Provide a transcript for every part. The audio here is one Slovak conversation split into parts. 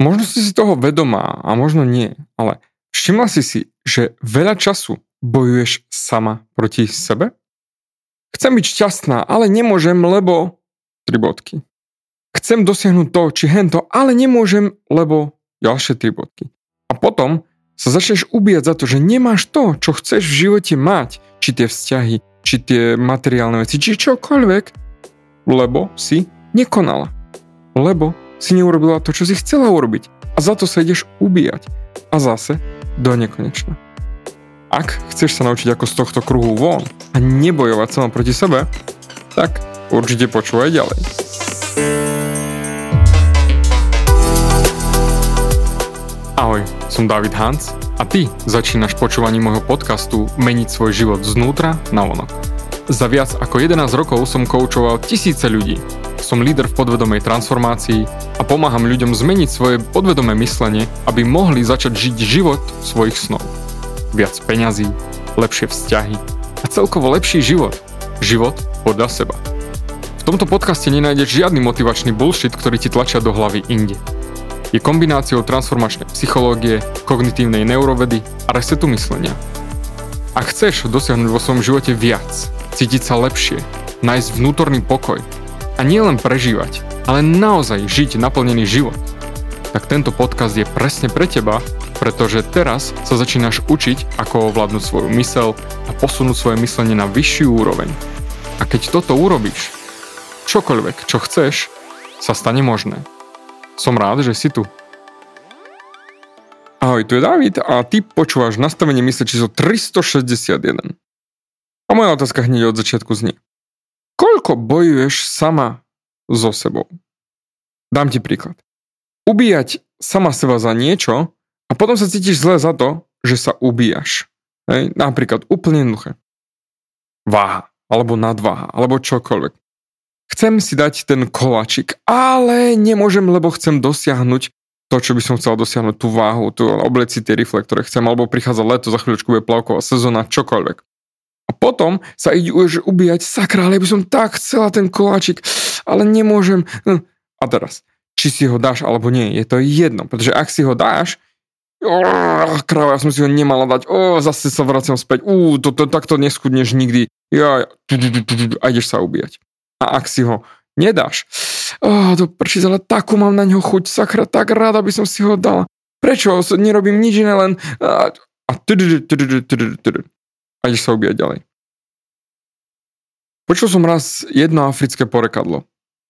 Možno si si toho vedomá a možno nie, ale všimla si si, že veľa času bojuješ sama proti sebe? Chcem byť šťastná, ale nemôžem, lebo... 3 bodky. Chcem dosiahnuť to, či hento, ale nemôžem, lebo... ďalšie 3 bodky. A potom sa začneš ubíjať za to, že nemáš to, čo chceš v živote mať, či tie vzťahy, či tie materiálne veci, či čokoľvek, lebo si nekonala. Lebo si neurobila to, čo si chcela urobiť. A za to sa ideš ubíjať. A zase do nekonečna. Ak chceš sa naučiť ako z tohto kruhu von a nebojovať sama proti sebe, tak určite počúvaj ďalej. Ahoj, som Dávid Hanc a ty začínaš počúvanie môjho podcastu Meniť svoj život znútra na vonok. Za viac ako 11 rokov som koučoval tisíce ľudí. Som líder v podvedomej transformácii a pomáham ľuďom zmeniť svoje podvedomé myslenie, aby mohli začať žiť život svojich snov. Viac peňazí, lepšie vzťahy a celkovo lepší život. Život podľa seba. V tomto podcaste nenájdeš žiadny motivačný bullshit, ktorý ti tlačia do hlavy inde. Je kombináciou transformačnej psychológie, kognitívnej neurovedy a resetu myslenia. Ak chceš dosiahnuť vo svojom živote viac, cítiť sa lepšie, nájsť vnútorný pokoj a nielen prežívať, ale naozaj žiť naplnený život, tak tento podcast je presne pre teba, pretože teraz sa začínaš učiť, ako ovládnuť svoju myseľ a posunúť svoje myslenie na vyššiu úroveň. A keď toto urobíš, čokoľvek, čo chceš, sa stane možné. Som rád, že si tu. Ahoj, tu je Dávid a ty počúvaš nastavenie mysle číslo 361. A moja otázka hneď od začiatku znie. Koľko bojuješ sama so sebou? Dám ti príklad. Ubíjať sama seba za niečo a potom sa cítiš zle za to, že sa ubíjaš. Hej? Napríklad úplne jednoduché. Váha, alebo nadváha, alebo čokoľvek. Chcem si dať ten koláčik, ale nemôžem, lebo chcem dosiahnuť to, čo by som chcel dosiahnuť, tú váhu, tú obleci, tie rifle, ktoré chcem, alebo prichádza leto, za chvíľočku bude plavková sezóna, čokoľvek. A potom sa ide už ubíjať, sakra, ale by som tak chcela ten koláčik, ale nemôžem. A teraz, či si ho dáš alebo nie, je to jedno, pretože ak si ho dáš, kráva, ja som si ho nemala dať, zase sa vraciam späť, takto neskudneš nikdy, a ideš sa ubíjať. A ak si ho nedáš, do prčic, ale takú mám na ňo chuť, sakra, tak ráda by som si ho dala. Prečo? Nerobím nič iné, len... A ideš sa ubíjať ďalej. Počul som raz jedno africké porekadlo.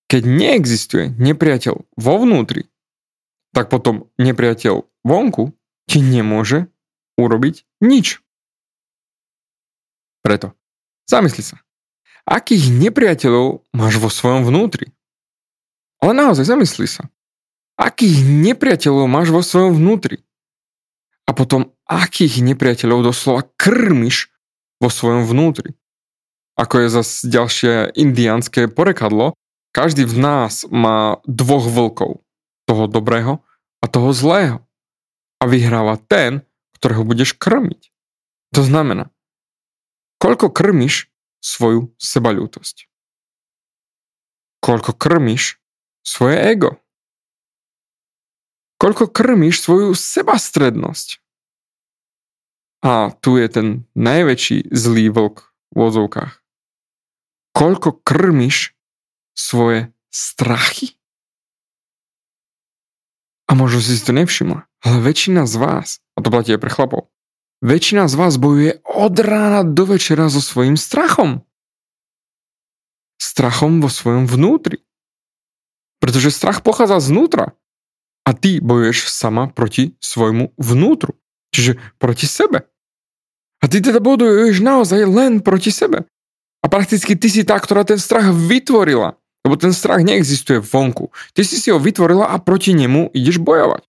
Keď neexistuje nepriateľ vo vnútri, tak potom nepriateľ vonku ti nemôže urobiť nič. Preto zamysli sa, akých nepriateľov máš vo svojom vnútri? Ale naozaj zamysli sa, akých nepriateľov máš vo svojom vnútri? A potom, akých nepriateľov doslova krmiš vo svojom vnútri. Ako je zase ďalšie indiánske porekadlo, každý v nás má 2 vlkov. Toho dobrého a toho zlého. A vyhráva ten, ktorého budeš krmiť. To znamená, koľko krmiš svoju sebaľútosť? Koľko krmiš svoje ego? Koľko krmíš svoju sebastrednosť? A tu je ten najväčší zlý vlk v odzovkách. Koľko krmíš svoje strachy? A možno si to nevšimla, ale väčšina z vás, a to platí aj pre chlapov, väčšina z vás bojuje od rána do večera so svojím strachom. Strachom vo svojom vnútri. Pretože strach pochádza znútra. A ty bojuješ sama proti svojmu vnútru. Čiže proti sebe. A ty teda bojuješ naozaj len proti sebe. A prakticky ty si tá, ktorá ten strach vytvorila. Lebo ten strach neexistuje vonku. Ty si ho vytvorila a proti nemu ideš bojovať.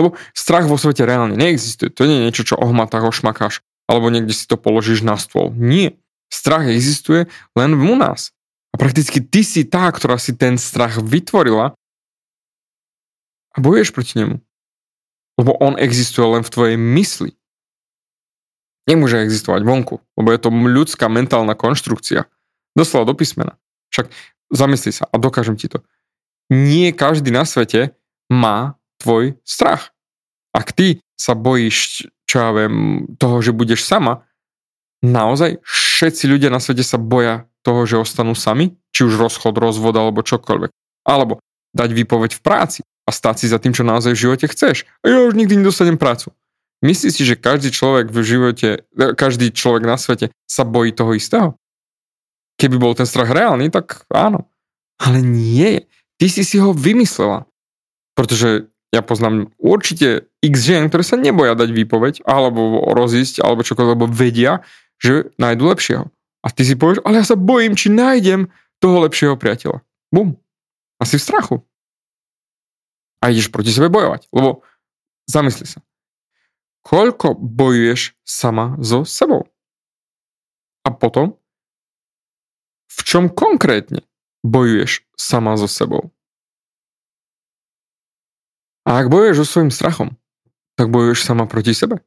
Lebo strach vo svete reálne neexistuje. To nie je niečo, čo ohmatáš, ošmakáš, alebo niekde si to položíš na stôl. Nie. Strach existuje len u nás. A prakticky ty si tá, ktorá si ten strach vytvorila, a bojuješ proti nemu. Lebo on existuje len v tvojej mysli. Nemôže existovať vonku, lebo je to ľudská mentálna konštrukcia. Doslova do písmena. Však zamysli sa a dokážem ti to. Nie každý na svete má tvoj strach. Ak ty sa bojíš, čo ja viem, toho, že budeš sama, naozaj všetci ľudia na svete sa boja toho, že ostanú sami, či už rozchod, rozvod alebo čokoľvek. Alebo dať výpoveď v práci a stáť si za tým, čo naozaj v živote chceš. A ja už nikdy nedostanem prácu. Myslíš si, že každý človek v živote, každý človek na svete sa bojí toho istého? Keby bol ten strach reálny, tak áno. Ale nie. Ty si si ho vymyslela. Pretože ja poznám určite x žien, ktoré sa neboja dať výpoveď, alebo rozísť, alebo čokoľvek, lebo vedia, že nájdu lepšieho. A ty si povieš, ale ja sa bojím, či nájdem toho lepšieho priateľa. Bum. A si v strachu. A ideš proti sebe bojovať. Lebo zamysli sa. Koľko bojuješ sama so sebou? A potom, v čom konkrétne bojuješ sama so sebou? A ak bojuješ so svojím strachom, tak bojuješ sama proti sebe.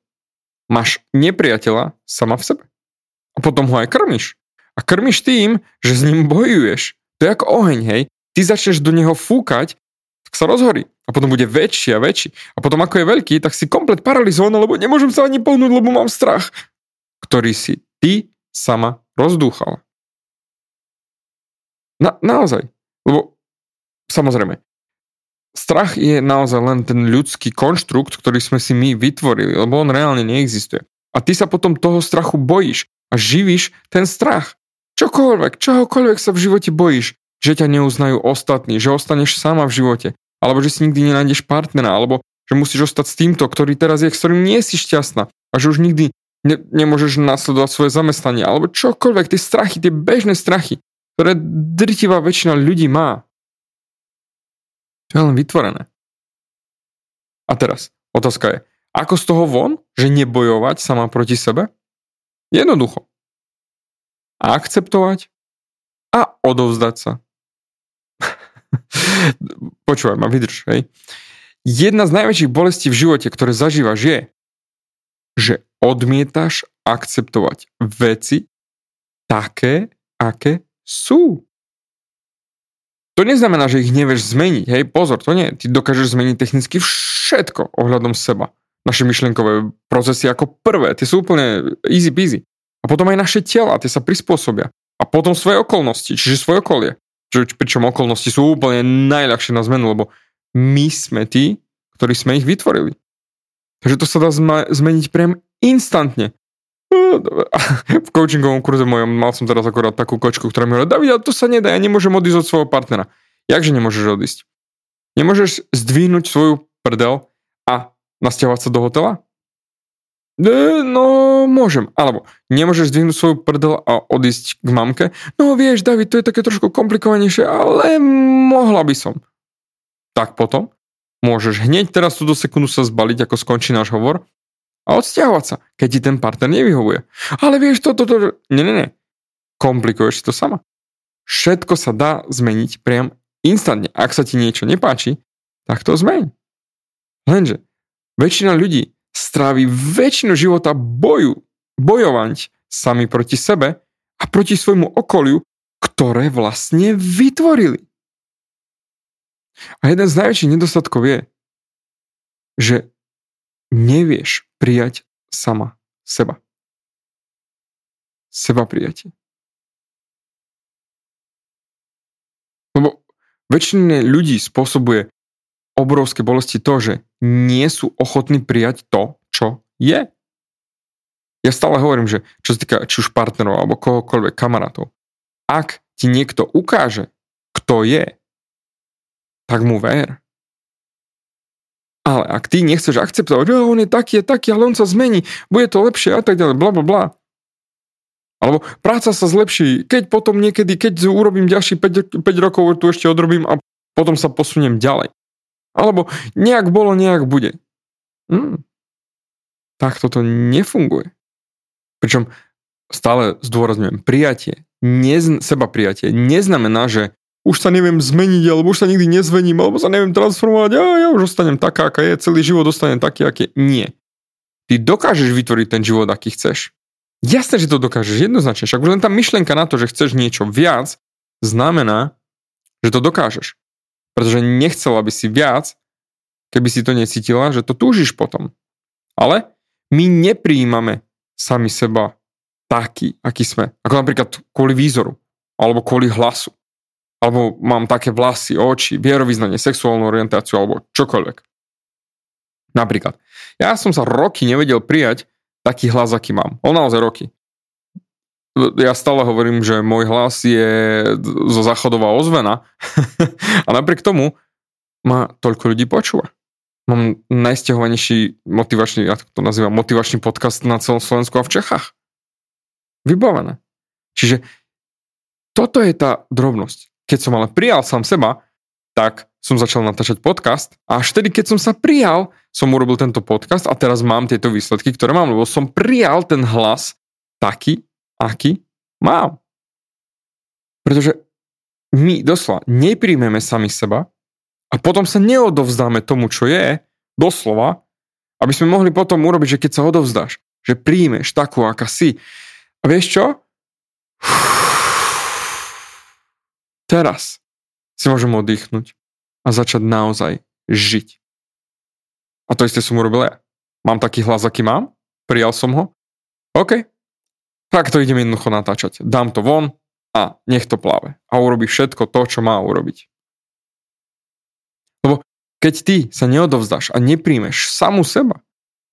Máš nepriateľa sama v sebe. A potom ho aj krmíš. A krmíš tým, že s ním bojuješ. To je ako oheň, hej. Ty začneš do neho fúkať, tak sa rozhorí. A potom bude väčší a väčší. A potom ako je veľký, tak si komplet paralizovaný, lebo nemôžem sa ani pohnúť, lebo mám strach. Ktorý si ty sama rozdúchala. Naozaj. Lebo samozrejme, strach je naozaj len ten ľudský konštrukt, ktorý sme si my vytvorili, lebo on reálne neexistuje. A ty sa potom toho strachu bojíš a živíš ten strach. Čohokoľvek sa v živote bojíš, že ťa neuznajú ostatní, že ostaneš sama v živote, alebo že si nikdy nenájdeš partnera, alebo že musíš ostať s týmto, ktorý teraz je, s ktorým nie si šťastná a že už nikdy nemôžeš nasledovať svoje zamestnanie, alebo čokoľvek, tie strachy, tie bežné strachy, ktoré drtivá väčšina ľudí má. To je len vytvorené. A teraz, otázka je, ako z toho von, že nebojovať sama proti sebe? Jednoducho. A akceptovať a odovzdať sa. Počúvaj ma, vydrž, hej. Jedna z najväčších bolestí v živote, ktoré zažívaš je, že odmietaš akceptovať veci také, aké sú. To neznamená, že ich nevieš zmeniť. Hej, pozor, to nie. Ty dokážeš zmeniť technicky všetko ohľadom seba. Naše myšlienkové procesy ako prvé. Tie sú úplne easy peasy. A potom aj naše tela, tie sa prispôsobia. A potom svoje okolnosti, čiže svoje okolie. Pričom okolnosti sú úplne najľahšie na zmenu, lebo my sme tí, ktorí sme ich vytvorili. Takže to sa dá zmeniť priam instantne. V coachingovom kurze mojom mal som teraz akorát takú kočku, ktorá mi hovorí: Dávid, ale to sa nedá, ja nemôžem odísť od svojho partnera. Jakže nemôžeš odísť? Nemôžeš zdvihnúť svoju prdel a nasťahovať sa do hotela? No, môžem. Alebo nemôžeš zdvihnúť svoju prdel a odísť k mamke? No vieš, Dávid, to je také trošku komplikovanejšie, ale mohla by som. Tak potom môžeš hneď teraz túto sekundu sa zbaliť, ako skončí náš hovor, a odsťahovať sa, keď ti ten partner nevyhovuje. Ale vieš, Nie. Komplikuješ si to sama. Všetko sa dá zmeniť priam instantne. Ak sa ti niečo nepáči, tak to zmeň. Lenže väčšina ľudí strávi väčšinu života bojovať sami proti sebe a proti svojmu okoliu, ktoré vlastne vytvorili. A jeden z najväčších nedostatkov je, že nevieš prijať sama seba. Seba prijatie. Lebo väčšine ľudí spôsobuje obrovské bolesti to, že nie sú ochotní prijať to, čo je. Ja stále hovorím, že čo sa týka či už partnerov alebo kohokoľvek kamarátov, ak ti niekto ukáže, kto je, tak mu ver. Ale ak ty nechceš akceptovať, že on je taký, ale on sa zmení, bude to lepšie a tak ďalej, blablabla. Alebo práca sa zlepší, keď potom niekedy, keď urobím ďalší 5 rokov, tu ešte odrobím a potom sa posuniem ďalej. Alebo nejak bolo, nejak bude. Tak toto nefunguje. Pričom stále zdôrazňujem, prijatie, seba prijatie neznamená, že už sa neviem zmeniť, alebo už sa nikdy nezmením, alebo sa neviem transformovať, a ja už ostanem taká, aká je, celý život ostanem taký, aký je. Nie. Ty dokážeš vytvoriť ten život, aký chceš. Jasné, že to dokážeš, jednoznačne. Však už len tá myšlienka na to, že chceš niečo viac, znamená, že to dokážeš. Pretože nechcel, aby si viac, keby si to necítila, že to túžiš potom. Ale my neprijímame sami seba taký, aký sme. Ako napríklad kvôli výzoru, alebo kvôli hlasu. Alebo mám také vlasy, oči, vierovyznanie, sexuálnu orientáciu, alebo čokoľvek. Napríklad, ja som sa roky nevedel prijať taký hlas, aký mám. On naozaj roky. Ja stále hovorím, že môj hlas je zo záchodová ozvena a napriek tomu ma toľko ľudí počúva. Mám najsťahovanejší motivačný, ja to nazývam motivačný podcast na celom Slovensku a v Čechách. Vybavené. Čiže toto je tá drobnosť. Keď som ale prijal sám seba, tak som začal natáčať podcast a až tedy, keď som sa prijal, som urobil tento podcast a teraz mám tieto výsledky, ktoré mám, lebo som prijal ten hlas taký, aký mám. Pretože my doslova nepríjmeme sami seba a potom sa neodovzdáme tomu, čo je, doslova, aby sme mohli potom urobiť, že keď sa odovzdáš, že príjmeš takú, aká si. A vieš čo? Teraz si môžem oddychnúť a začať naozaj žiť. A to isté som urobil ja. Mám taký hlas, aký mám? Prijal som ho? OK. Tak to idem jednoducho natáčať. Dám to von a nech to pláve. A urobí všetko to, čo má urobiť. Lebo keď ty sa neodovzdáš a nepríjmeš samu seba,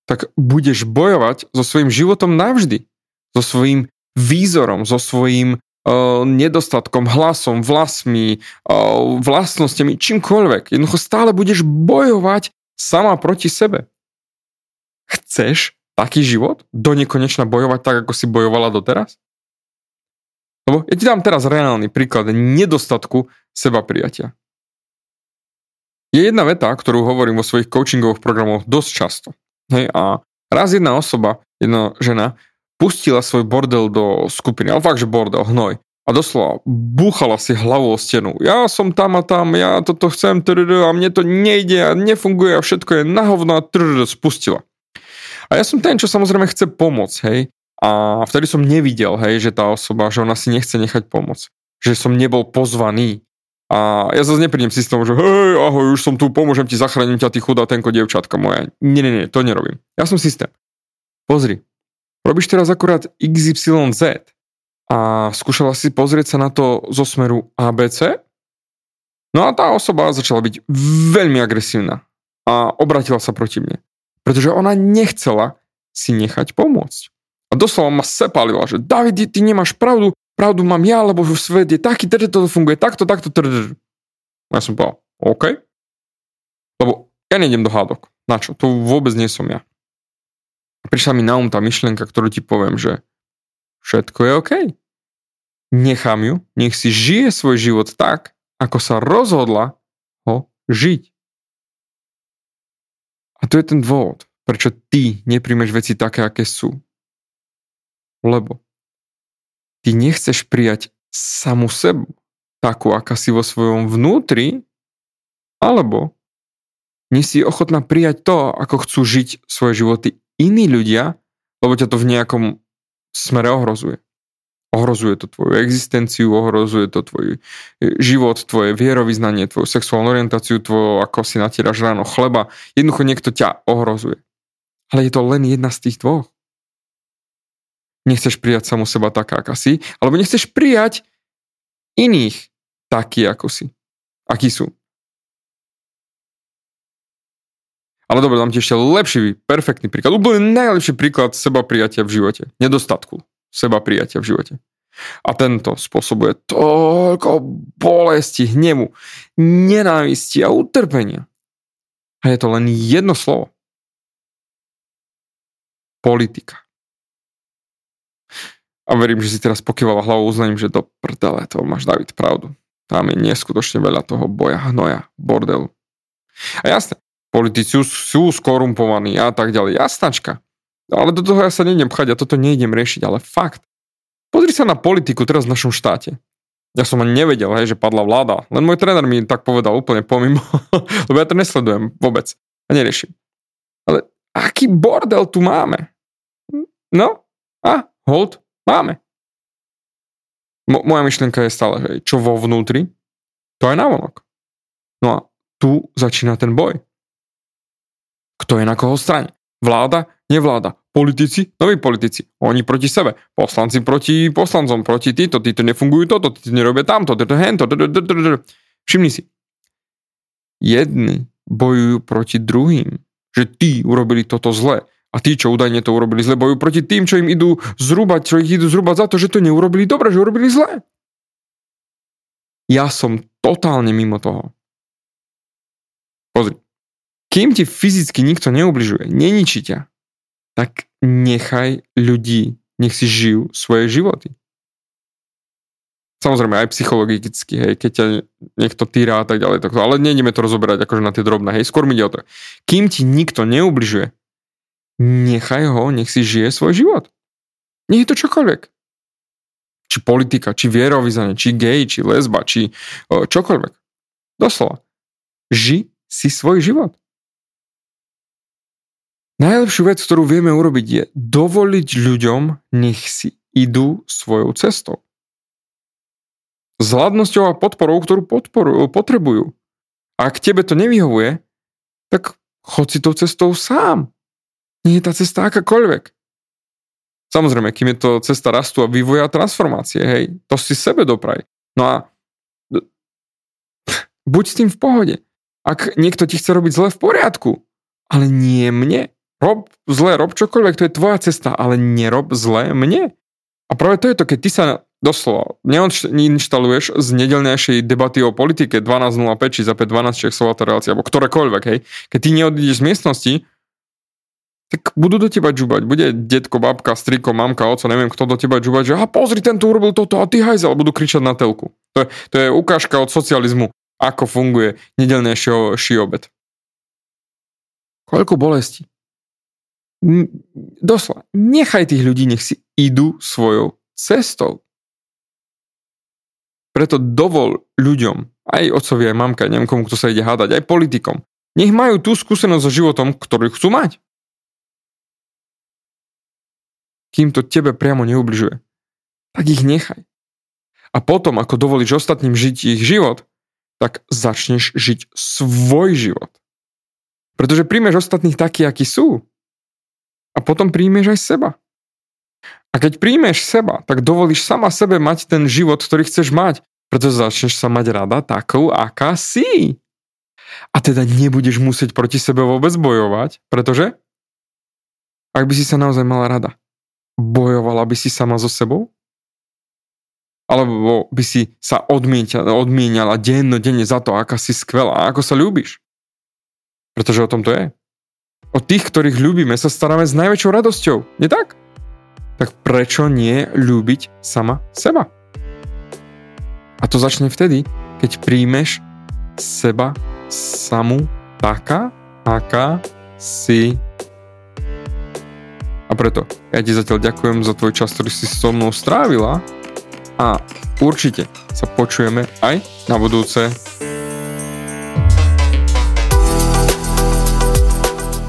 tak budeš bojovať so svojím životom navždy. So svojím výzorom, so svojím nedostatkom, hlasom, vlasmi, vlastnosťami, čímkoľvek. Jednoducho stále budeš bojovať sama proti sebe. Chceš taký život? Do nekonečna bojovať tak, ako si bojovala doteraz? Lebo ja ti dám teraz reálny príklad nedostatku seba prijatia. Je jedna veta, ktorú hovorím vo svojich coachingových programoch dosť často. Hej, a raz jedna osoba, jedna žena, pustila svoj bordel do skupiny, ale fakt, že bordel, hnoj. A doslova búchala si hlavu o stenu. Ja som tam a tam, ja toto chcem, a mne to nejde a nefunguje a všetko je na hovno a spustila. A ja som ten, čo samozrejme chce pomôcť, hej. A vtedy som nevidel, hej, že tá osoba, že ona si nechce nechať pomôcť. Že som nebol pozvaný. A ja zase neprídem si s tom, že hej, ahoj, už som tu, pomôžem ti, zachránim ťa, ty chudá tenko dievčatka moja. Nie, to nerobím. Ja som systém. Pozri. Robíš teraz akurát XYZ a skúšala si pozrieť sa na to zo smeru ABC? No a tá osoba začala byť veľmi agresívna a obratila sa proti mne, pretože ona nechcela si nechať pomôcť. A doslova ma sepálila, že Dávid, ty nemáš pravdu, pravdu mám ja, lebo v svete je taký, toto funguje takto. Ja som povedal, OK. Lebo ja nejdem do hádok. Načo? To vôbec nie som ja. Prišla mi na um tá myšlienka, ktorú ti poviem, že všetko je OK. Nechám ju, nech si žije svoj život tak, ako sa rozhodla ho žiť. A to je ten dôvod, prečo ty nepríjmeš veci také, aké sú. Lebo ty nechceš prijať samu sebu, takú, aká si vo svojom vnútri, alebo nie si ochotná prijať to, ako chcú žiť svoje životy iní ľudia, lebo ťa to v nejakom smere ohrozuje. Ohrozuje to tvoju existenciu, ohrozuje to tvoj život, tvoje vierovyznanie, tvoju sexuálnu orientáciu, tvoju, ako si natieraš ráno chleba. Jednoducho niekto ťa ohrozuje. Ale je to len jedna z tých dvoch. Nechceš prijať samu seba taká, aká si, alebo nechceš prijať iných taký, ako si. Akí sú. Ale dobre, dám ti ešte lepší, perfektný príklad. Úplne najlepší príklad seba prijatia v živote. Nedostatku seba prijatia v živote. A tento spôsobuje toľko bolesti, hnevu, nenávisti a utrpenia. A je to len jedno slovo. Politika. A verím, že si teraz pokývala hlavou uznaním, že do prdele, to máš Dávid pravdu. Tam je neskutočne veľa toho boja, hnoja, bordelu. A jasne, politici sú skorumpovaní a tak ďalej. Jasnačka. Ale do toho ja sa nejdem pchať, ja toto nejdem riešiť, ale fakt. Pozri sa na politiku teraz v našom štáte. Ja som ani nevedel, hej, že padla vláda. Len môj tréner mi tak povedal úplne pomimo, lebo ja to nesledujem vôbec a neriešim. Ale aký bordel tu máme? No a hold, máme. Moja myšlienka je stále, že čo vo vnútri, to je navonok. No a tu začína ten boj. Kto je na koho strane? Vláda? Nevláda? Politici? Noví politici? Oni proti sebe. Poslanci proti poslancom, proti títo nefungujú toto, títo nerobia tamto, toto. Všimni si. Jedni bojujú proti druhým, že tí urobili toto zle. A tí, čo údajne to urobili zle, bojujú proti tým, čo im idú zrúbať, čo ich idú zrúbať za to, že to neurobili dobre, že urobili zle. Ja som totálne mimo toho. Pozri. Kým ti fyzicky nikto neubližuje, neničí ťa, tak nechaj ľudí, nech si žijú svoje životy. Samozrejme aj psychologicky, hej, keď ťa niekto týra a tak ďalej, tak to, ale nejdeme to rozoberať akože na tie drobné, hej, skôr mi ide o to. Kým ti nikto neubližuje, nechaj ho, nech si žije svoj život. Nech je to čokoľvek. Či politika, či vierovýznanie, či gej, či lesba, či čokoľvek. Doslova. Ži si svoj život. Najlepšiu vec, ktorú vieme urobiť, je dovoliť ľuďom, nech si idú svojou cestou. S hladnosťou a podporou, ktorú potrebujú. Ak tebe to nevyhovuje, tak chod si tou cestou sám. Nie je tá cesta akákoľvek. Samozrejme, kým je to cesta rastu a vývoja a transformácie, hej, to si sebe dopraj. No a buď s tým v pohode. Ak niekto ti chce robiť zle, v poriadku, ale nie mne. Rob zle, rob čokoľvek, to je tvoja cesta, ale nerob zle mne. A práve to je to, keď ty sa doslova neinštaluješ z nedeľnejšej debaty o politike 12.05 či za 5.12 čiach slovata relácia, alebo ktorékoľvek, hej, keď ty neodídeš z miestnosti, tak budú do teba džubať. Bude detko, babka, striko, mamka, oco, neviem, kto do teba džubať, že a pozri, ten tu urobil toto a ty hajzel, budú kričať na telku. To je ukážka od socializmu, ako funguje nedeľnejší obed. Koľko bolesti. Doslova, nechaj tých ľudí, nech si idú svojou cestou. Preto dovol ľuďom, aj otcovi, aj mamka, neviem komu, kto sa ide hádať, aj politikom, nech majú tú skúsenosť so životom, ktorú chcú mať. Kým to tebe priamo neubližuje, tak ich nechaj. A potom, ako dovolíš ostatným žiť ich život, tak začneš žiť svoj život. Pretože príjmeš ostatných takí, akí sú. A potom príjmeš aj seba. A keď príjmeš seba, tak dovolíš sama sebe mať ten život, ktorý chceš mať. Pretože začneš sa mať rada takou, aká si. A teda nebudeš musieť proti sebe vôbec bojovať, pretože ak by si sa naozaj mala rada, bojovala by si sama so sebou? Alebo by si sa odmienala dennodenne za to, aká si skvelá, ako sa ľúbiš? Pretože o tom to je. O tých, ktorých ľúbime, sa staráme s najväčšou radosťou, nie tak? Tak prečo nie ľúbiť sama seba? A to začne vtedy, keď príjmeš seba samu taká, aká si. A preto ja ti zatiaľ ďakujem za tvoj čas, ktorý si so mnou strávila a určite sa počujeme aj na budúce.